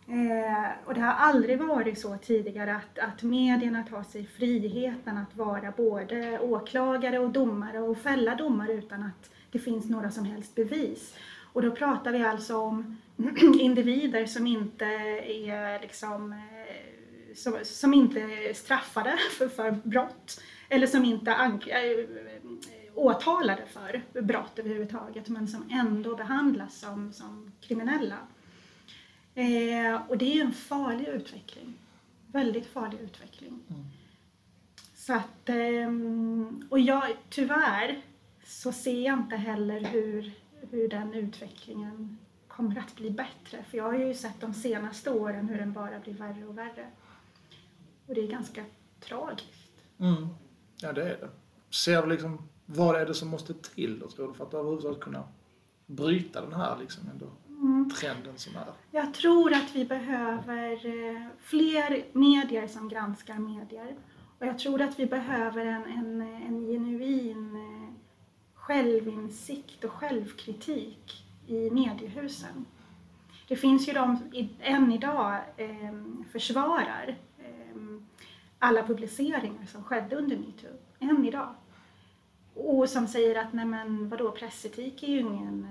Eh, och det har aldrig varit så tidigare att, att medierna tar sig friheten att vara både åklagare och domare och fälla domare utan att det finns några som helst bevis. Och då pratar vi alltså om individer som inte är liksom... Som, som inte är straffade för, för brott, eller som inte är äh, åtalade för brott överhuvudtaget, men som ändå behandlas som, som kriminella. Eh, och det är ju en farlig utveckling. Väldigt farlig utveckling. Mm. Så att, eh, och jag, tyvärr så ser jag inte heller hur, hur den utvecklingen kommer att bli bättre. För jag har ju sett de senaste åren hur den bara blir värre och värre. Och det är ganska tragiskt. Mm. Ja, det är det. Ser du liksom, vad är det som måste till då, tror du, för att överhuvudtaget kunna bryta den här liksom ändå, mm. trenden som är? Jag tror att vi behöver fler medier som granskar medier. Och jag tror att vi behöver en, en, en genuin självinsikt och självkritik i mediehusen. Det finns ju de än idag eh, försvarar alla publiceringar som skedde under MeToo, än idag. Och som säger att nej men vadå, pressetik är ju ingen,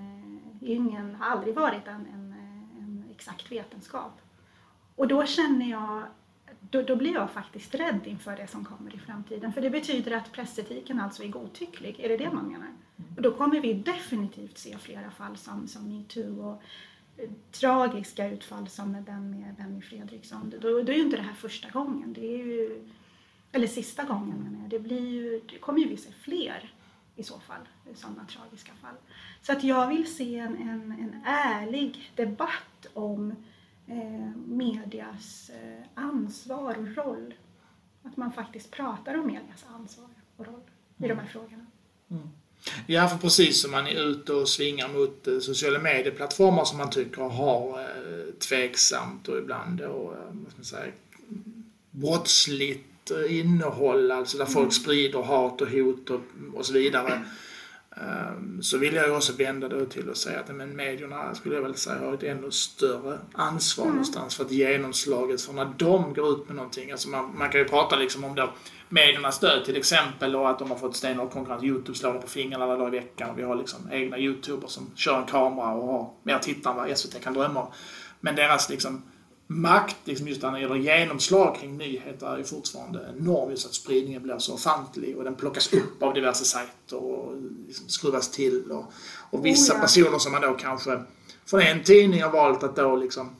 är ingen har aldrig varit en, en, en exakt vetenskap. Och då känner jag, då, då blir jag faktiskt rädd inför det som kommer i framtiden. För det betyder att pressetiken alltså är godtycklig, är det det man menar? Och då kommer vi definitivt se flera fall som, som MeToo och tragiska utfall som den med Benny Fredriksson. Då, då är ju inte det här första gången. Det är ju, eller sista gången menar jag. Det, blir ju, det kommer ju vi se fler i så fall, sådana tragiska fall. Så att jag vill se en, en, en ärlig debatt om eh, medias eh, ansvar och roll. Att man faktiskt pratar om medias ansvar och roll i mm. de här frågorna. Mm. Ja, för precis som man är ute och svingar mot eh, sociala medieplattformar som man tycker har eh, tveksamt och ibland då, eh, vad ska man säga, brottsligt innehåll, alltså där mm. folk sprider hat och hot och, och så vidare, um, så vill jag ju också vända det till och säga att men medierna, skulle jag väl säga, har ett ännu större ansvar mm. någonstans för att genomslaget, för när de går ut med någonting, alltså man, man kan ju prata liksom om då mediernas stöd till exempel och att de har fått stenhård konkurrens, YouTube slår på fingrarna alla dagar i veckan och vi har liksom egna YouTubers som kör en kamera och har mer tittare än vad S V T kan drömma om, men deras liksom makt, liksom just när det gäller genomslag kring nyheter, är ju fortfarande enorm, just att spridningen blir så ofantlig och den plockas upp av diverse sajter och liksom skruvas till och, och vissa oh, ja. personer som man då kanske från en tidning har valt att då liksom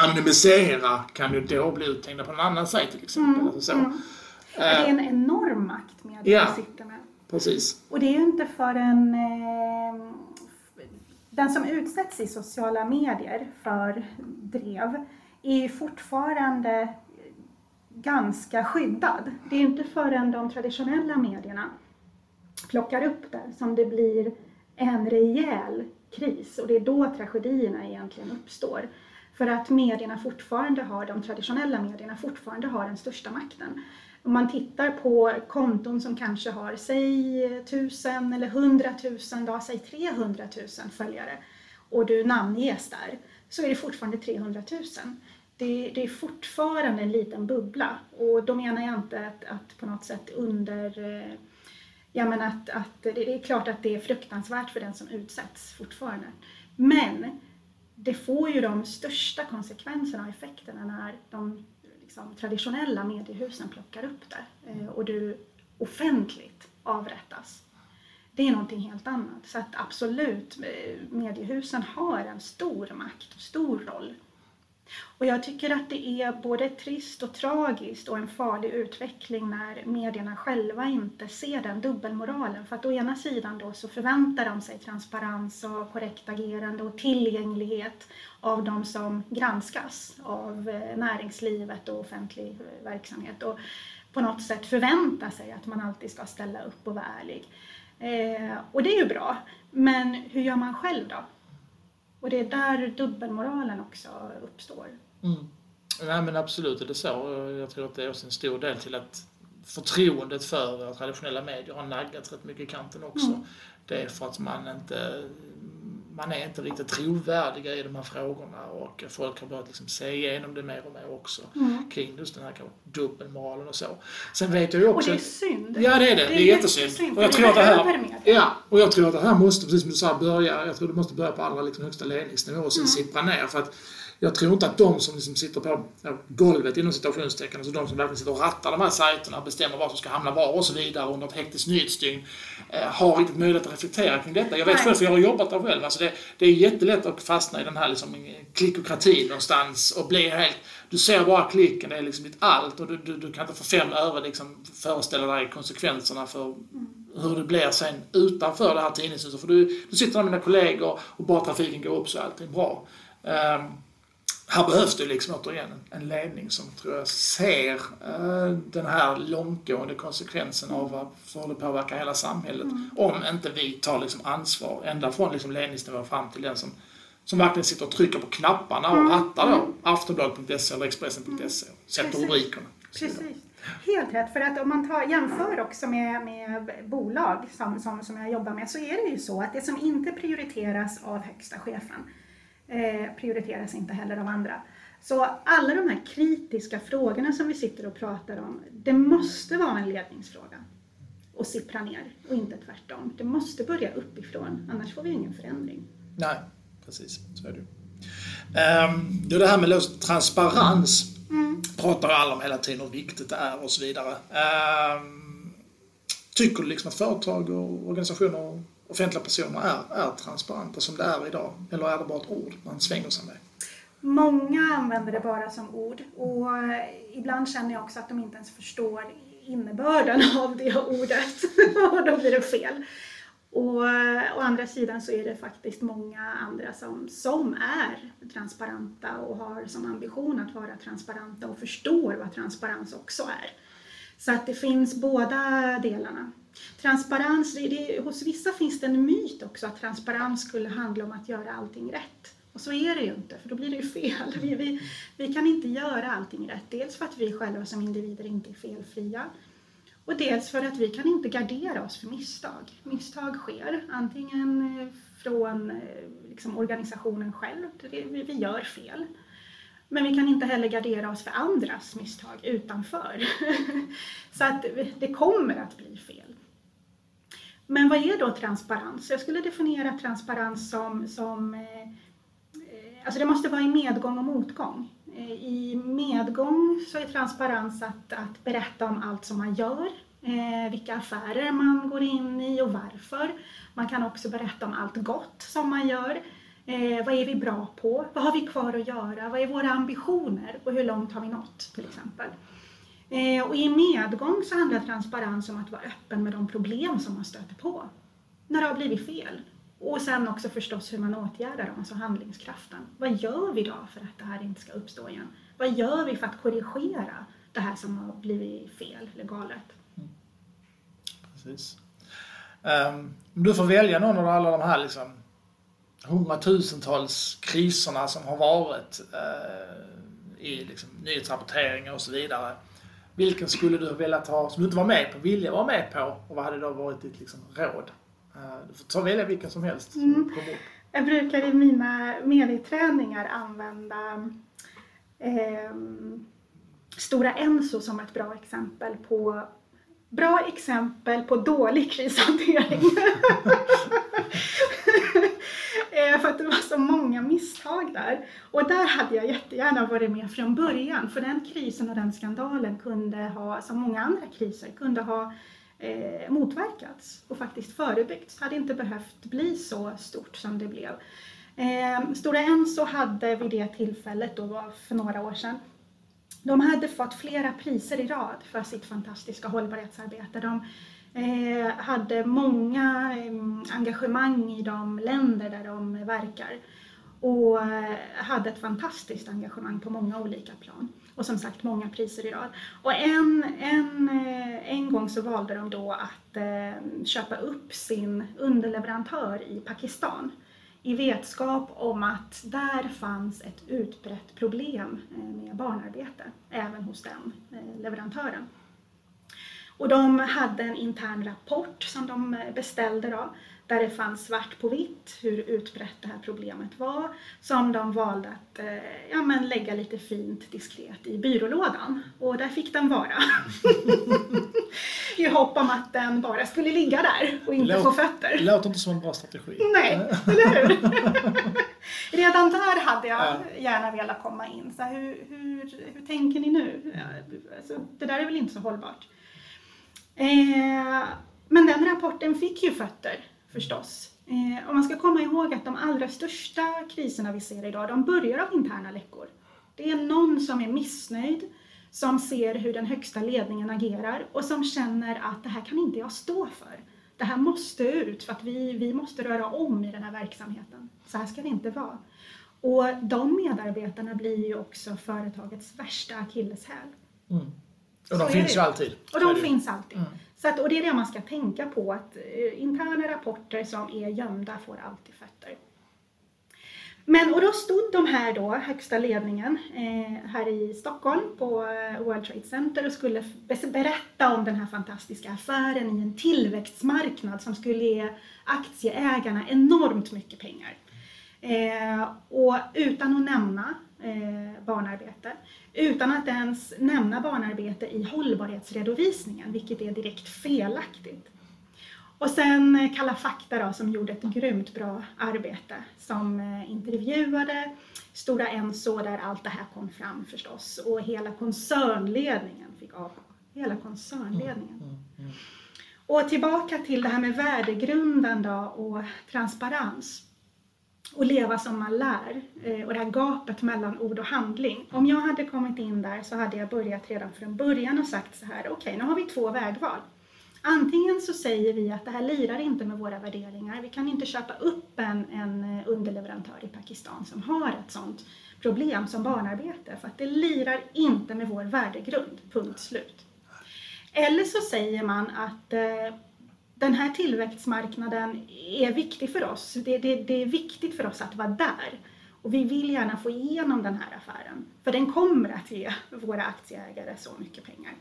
anonymisera kan ju då bli uthängda på en annan sajt till exempel. Mm, så. Mm. Det är en enorm makt med ja, att sitta med. Precis. Och det är ju inte för en... Eh, den som utsätts i sociala medier för drev är fortfarande ganska skyddad. Det är inte förrän de traditionella medierna plockar upp det som det blir en rejäl kris. Och det är då tragedierna egentligen uppstår. För att medierna fortfarande har, de traditionella medierna fortfarande har den största makten. Om man tittar på konton som kanske har, säg tusen eller hundratusen, då, säg trehundratusen följare. Och du namnges där. Så är det fortfarande trehundratusen. Det, det är fortfarande en liten bubbla. Och då menar jag inte att, att på något sätt under... Jag menar att, att det är klart att det är fruktansvärt för den som utsätts fortfarande. Men det får ju de största konsekvenserna och effekterna när de liksom, traditionella mediehusen plockar upp det. Och du offentligt avrättas. Det är någonting helt annat. Så att absolut, mediehusen har en stor makt, stor roll. Och jag tycker att det är både trist och tragiskt och en farlig utveckling när medierna själva inte ser den dubbelmoralen. För att å ena sidan då så förväntar de sig transparens och korrekt agerande och tillgänglighet av de som granskas av näringslivet och offentlig verksamhet. Och på något sätt förväntar sig att man alltid ska ställa upp och vara ärlig. Eh, och det är ju bra, men hur gör man själv då? Och det är där dubbelmoralen också uppstår. Mm. Nej, men absolut är det så. Jag tror att det är också en stor del till att förtroendet för traditionella medier har naggat rätt mycket i kanten också. Mm. Det är för att man inte, man är inte riktigt trovärdiga i de här frågorna och folk har börjat liksom se igenom det mer och mer också mm. kring just den här dubbelmoralen och så. Sen vet jag ju också... Och det är synd. Ja, det är det. Det är, det är jättesynd. Synd, och jag tror att det här... Ja, och jag tror att det här måste, precis som du sa, börja... Jag tror det måste börja på allra liksom högsta ledningsnivå och sen mm. sippra ner. För att jag tror inte att de som liksom sitter på golvet inom situationstecken, alltså de som verkligen sitter och rattar de här sajterna, bestämmer vad som ska hamna var och så vidare under ett hektiskt nyhetsdygn, eh, har inte möjlighet att reflektera kring detta. Jag vet själv, för jag har jobbat där själv. Alltså det, det är jättelätt att fastna i den här liksom klickokratin någonstans och bli helt... Du ser bara klicken, det är liksom ditt allt och du, du, du kan inte för fem öre liksom föreställa dig konsekvenserna för hur det blir sen utanför det här tidningshuset. För du, du sitter där med dina kollegor och bara trafiken går upp så är allting bra. Um, Här behövs det liksom återigen en ledning som tror jag ser eh, den här långtgående konsekvensen av hur det påverkar hela samhället. Mm. Om inte vi tar liksom ansvar ända från liksom ledningsnivå fram till den som, som verkligen sitter och trycker på knapparna och rattar då aftonbladet punkt se eller expressen punkt se och sätter rubrikerna. Precis. Helt rätt, för att om man tar, jämför också med, med bolag som, som, som jag jobbar med, så är det ju så att det som inte prioriteras av högsta chefen Eh, prioriteras inte heller av andra. Så alla de här kritiska frågorna som vi sitter och pratar om, det måste vara en ledningsfråga och sippra ner och inte tvärtom. Det måste börja uppifrån, annars får vi ingen förändring. Nej, precis, så är det. Ehm, det, det här med transparens mm. pratar alla om hela tiden och hur viktigt det är och så vidare. Ehm, tycker du liksom att företag och organisationer, offentliga personer är, är transparenta som det är idag? Eller är det bara ett ord man svänger sig med? Många använder det bara som ord. Och ibland känner jag också att de inte ens förstår innebörden av det ordet. Och då blir det fel. Och å andra sidan så är det faktiskt många andra som, som är transparenta och har som ambition att vara transparenta och förstår vad transparens också är. Så att det finns båda delarna. Transparens, det, det, hos vissa finns det en myt också att transparens skulle handla om att göra allting rätt. Och så är det ju inte, för då blir det ju fel. Vi, vi, vi kan inte göra allting rätt. Dels för att vi själva som individer inte är felfria. Och dels för att vi kan inte gardera oss för misstag. Misstag sker antingen från liksom, organisationen själv, vi gör fel. Men vi kan inte heller gardera oss för andras misstag utanför. Så att det kommer att bli fel. Men vad är då transparens? Jag skulle definiera transparens som... som alltså det måste vara i medgång och motgång. I medgång så är transparens att, att berätta om allt som man gör, eh, vilka affärer man går in i och varför. Man kan också berätta om allt gott som man gör. Eh, vad är vi bra på? Vad har vi kvar att göra? Vad är våra ambitioner? Och hur långt har vi nått till exempel? Eh, och i medgång så handlar transparens om att vara öppen med de problem som man stöter på. När det har blivit fel. Och sen också förstås hur man åtgärdar dem, alltså handlingskraften. Vad gör vi då för att det här inte ska uppstå igen? Vad gör vi för att korrigera det här som har blivit fel eller galet? Mm. Precis. Um, du får välja någon av alla de här liksom, hundratusentals kriserna som har varit uh, i liksom, nyhetsrapporteringar och så vidare. Vilken skulle du vilja ta, som du inte var med på, ville vara med på? Och vad hade då varit ditt liksom, råd? Du får ta välja vilka som helst. Mm. Jag brukar i mina medieträningar använda eh, Stora Enso som ett bra exempel på bra exempel på dålig krishantering. eh, för att det var så många misstag där. Och där hade jag jättegärna varit med från början. För den krisen och den skandalen kunde ha, som många andra kriser, kunde ha Eh, motverkats och faktiskt förebyggts. Hade inte behövt bli så stort som det blev. Eh, Stora Enso hade vid det tillfället, då var för några år sedan, de hade fått flera priser i rad för sitt fantastiska hållbarhetsarbete. De eh, hade många eh, engagemang i de länder där de verkar och eh, hade ett fantastiskt engagemang på många olika plan. Och som sagt många priser i rad. Och en, en, en gång så valde de då att eh, köpa upp sin underleverantör i Pakistan. I vetskap om att där fanns ett utbrett problem med barnarbete. Även hos den eh, leverantören. Och de hade en intern rapport som de beställde då. Där det fanns svart på vitt hur utbrett det här problemet var. Som de valde att eh, ja, men lägga lite fint diskret i byrålådan. Och där fick den vara. I hopp om att den bara skulle ligga där och inte låt, få fötter. Det låter inte som en bra strategi. Nej, eller hur? Redan där hade jag gärna velat komma in. Så hur, hur, hur tänker ni nu? Alltså, det där är väl inte så hållbart. Eh, men den rapporten fick ju fötter. Förstås. Eh, och man ska komma ihåg att de allra största kriserna vi ser idag, de börjar av interna läckor. Det är någon som är missnöjd, som ser hur den högsta ledningen agerar och som känner att det här kan inte jag stå för. Det här måste ut för att vi, vi måste röra om i den här verksamheten. Så här ska det inte vara. Och de medarbetarna blir ju också företagets värsta akilleshäl. Mm. Och de finns ju alltid. Och de finns alltid. Mm. Så att, och det är det man ska tänka på, att interna rapporter som är gömda får alltid fötter. Men och då stod de här då, högsta ledningen eh, här i Stockholm på World Trade Center och skulle berätta om den här fantastiska affären i en tillväxtmarknad som skulle ge aktieägarna enormt mycket pengar. Eh, och utan att nämna eh, barnarbete. Utan att ens nämna barnarbete i hållbarhetsredovisningen, vilket är direkt felaktigt. Och sen Kalla Fakta då, som gjorde ett grymt bra arbete, som intervjuade Stora Enso där allt det här kom fram förstås. Och hela koncernledningen fick avgå. Hela koncernledningen. Mm, mm, mm. Och tillbaka till det här med värdegrunden då, och transparens. Och leva som man lär. Och det här gapet mellan ord och handling. Om jag hade kommit in där så hade jag börjat redan från början och sagt så här. Okej, okay, nu har vi två vägval. Antingen så säger vi att det här lirar inte med våra värderingar. Vi kan inte köpa upp en, en underleverantör i Pakistan som har ett sånt problem som barnarbete. För att det lirar inte med vår värdegrund. Punkt slut. Eller så säger man att eh, den här tillväxtmarknaden är viktig för oss. Det, det, det är viktigt för oss att vara där. Och vi vill gärna få igenom den här affären. För den kommer att ge våra aktieägare så mycket pengar.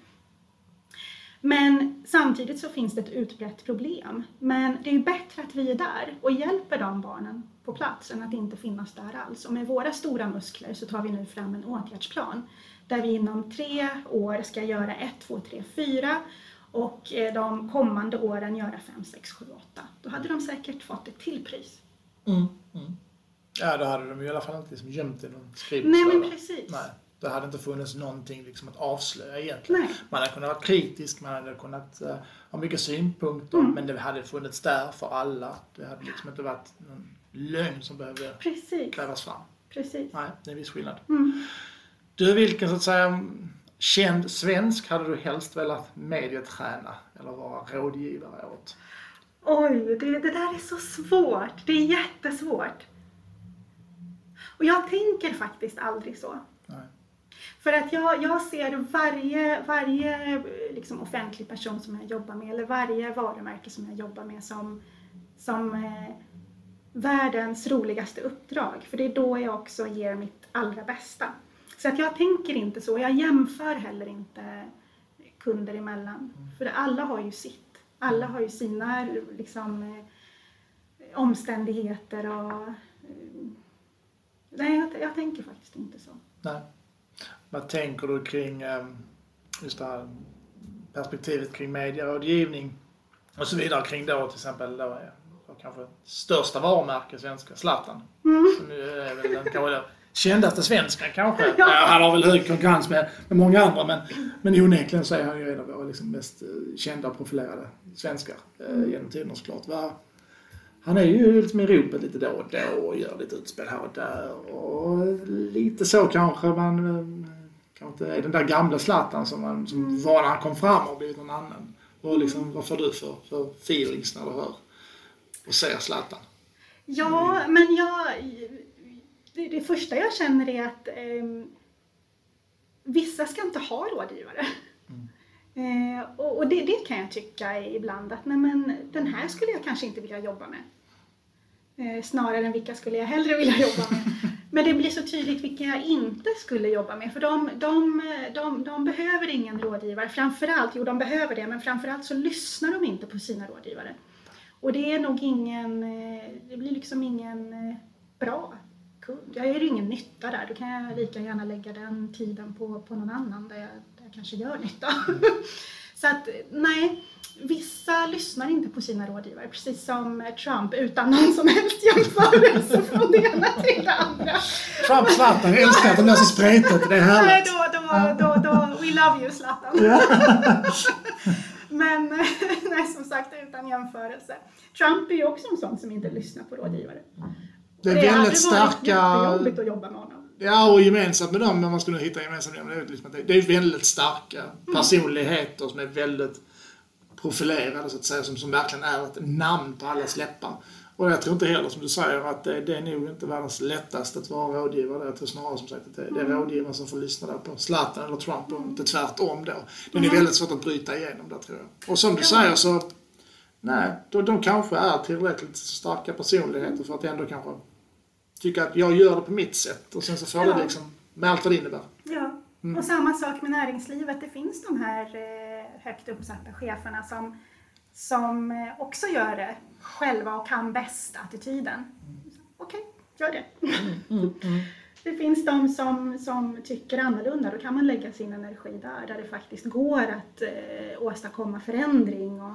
Men samtidigt så finns det ett utbrett problem. Men det är ju bättre att vi är där och hjälper de barnen på plats än att inte finnas där alls. Och med våra stora muskler så tar vi nu fram en åtgärdsplan. Där vi inom tre år ska göra ett, två, tre, fyra. Och de kommande åren göra fem, sex, sju, åtta. Då hade de säkert fått ett till pris. Mm, mm. Ja, då hade de i alla fall inte liksom gömt i någon skrivbordslåda. Nej, men precis. Nej. Det hade inte funnits någonting liksom att avslöja egentligen. Nej. Man hade kunnat vara kritisk, man hade kunnat uh, ha mycket synpunkter. Mm. Men det hade funnits där för alla. Det hade liksom inte varit någon lögn som behövde precis. Krävas fram. Precis. Nej, det är en viss skillnad. Mm. Du, vilken så att säga känd svensk hade du helst velat medieträna eller vara rådgivare åt? Oj, det, det där är så svårt. Det är jättesvårt. Och jag tänker faktiskt aldrig så. Nej. För att jag, jag ser varje, varje liksom offentlig person som jag jobbar med eller varje varumärke som jag jobbar med som, som eh, världens roligaste uppdrag. För det är då jag också ger mitt allra bästa. Så att jag tänker inte så. Jag jämför heller inte kunder emellan. Mm. För alla har ju sitt. Alla har ju sina liksom, eh, omständigheter och... Eh, nej, jag, jag tänker faktiskt inte så. Nej. Vad tänker du kring just det här perspektivet kring medierådgivning och så vidare kring då till exempel då är kanske största varumärke svenska Zlatan. Mm. Så nu är väl den kanske kändaste svenskan kanske. Ja. Han har väl hög konkurrens med, med många andra men, men onekligen så är han ju en av våra liksom mest kända och profilerade svenskar mm. genom tiden såklart. Va? Han är ju liksom i ropet lite då och då och gör lite utspel här och där. Och lite så kanske man... Kanske inte är den där gamla Zlatan som, man, som mm. var när han kom fram och blivit någon annan. Och liksom, vad får du för, för feelings när du hör och ser Zlatan? Ja, mm. men jag... Det, det första jag känner är att eh, vissa ska inte ha rådgivare. Mm. Eh, och och det, det kan jag tycka ibland att nej men, den här skulle jag kanske inte vilja jobba med. Eh, snarare än vilka skulle jag hellre vilja jobba med. Men det blir så tydligt vilka jag inte skulle jobba med. För de, de, de, de behöver ingen rådgivare. Framförallt, jo de behöver det men framförallt så lyssnar de inte på sina rådgivare. Och det är nog ingen, det blir liksom ingen bra kund. Jag gör ingen nytta där. Då kan jag lika gärna lägga den tiden på, på någon annan där jag, där jag kanske gör nytta. Så att nej, vissa lyssnar inte på sina rådgivare. Precis som Trump utan någon som helst jämförelse från det ena till det andra. Trump, Zlatan, älskar att de löser spretet. Det är härligt. Nej, då, då, då, då, we love you Zlatan. Men nej, som sagt utan jämförelse. Trump är ju också en sån som inte lyssnar på rådgivare. Det är väldigt starka... Det är jättejobbigt att jobba med honom. Ja, och gemensamt med dem, när man skulle hitta gemensamt med dem, det är väldigt starka personligheter som är väldigt profilerade så att säga, som, som verkligen är ett namn på alla läppar. Och jag tror inte heller som du säger att det, det är nog inte världens lättaste att vara rådgivare. Jag tror snarare som sagt att det, det är rådgivare som får lyssna där på Zlatan eller Trump och inte tvärtom då. Det är väldigt svårt att bryta igenom där tror jag. Och som du säger så, nej, de, de kanske är tillräckligt starka personligheter för att ändå kanske... tycker att jag gör det på mitt sätt och sen så får ja. Det liksom med allt vad det innebär. Ja, mm. och samma sak med näringslivet. Det finns de här högt uppsatta cheferna som, som också gör det själva och kan bäst attityden. Mm. Okej, okay, gör det. Mm. Mm. Mm. Det finns de som, som tycker annorlunda. Då kan man lägga sin energi där, där det faktiskt går att eh, åstadkomma förändring och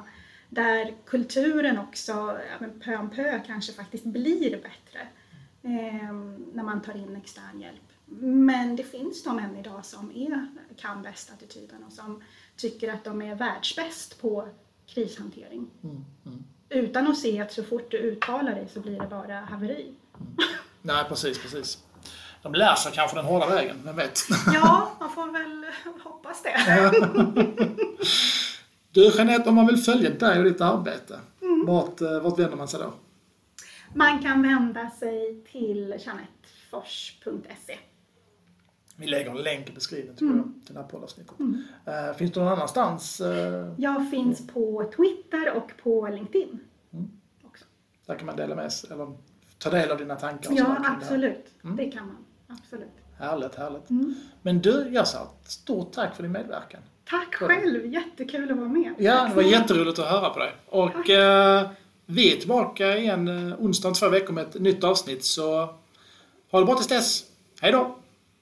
där kulturen också pö om pö kanske faktiskt blir bättre. När man tar in extern hjälp. Men det finns de än idag som är, kan bäst attityden och som tycker att de är världsbäst på krishantering. Mm, mm. Utan att se att så fort du uttalar dig så blir det bara haveri. Mm. Nej, precis, precis. De lär sig kanske den hårda vägen, vem vet? Ja, man får väl hoppas det. Du Jeanette, om man vill följa dig och ditt arbete, mm. vart, vart vänder man sig då? Man kan vända sig till kanetforsk punkt se. Vi lägger en länk i beskrivningen till mm. den här poddavsnittet. Mm. Uh, finns du någon annanstans? Uh... Jag finns mm. på Twitter och på LinkedIn. Mm. Också. Där kan man dela med sig, eller ta del av dina tankar. Ja, absolut. Det, mm. det kan man. Absolut. Härligt, härligt. Mm. Men du, jag sa stort tack för din medverkan. Tack själv. Jättekul att vara med. Ja, det var jätteroligt att höra på dig. Och eh, vi är tillbaka igen onsdag två veckor med ett nytt avsnitt. Så ha det bra tills dess. Hej då!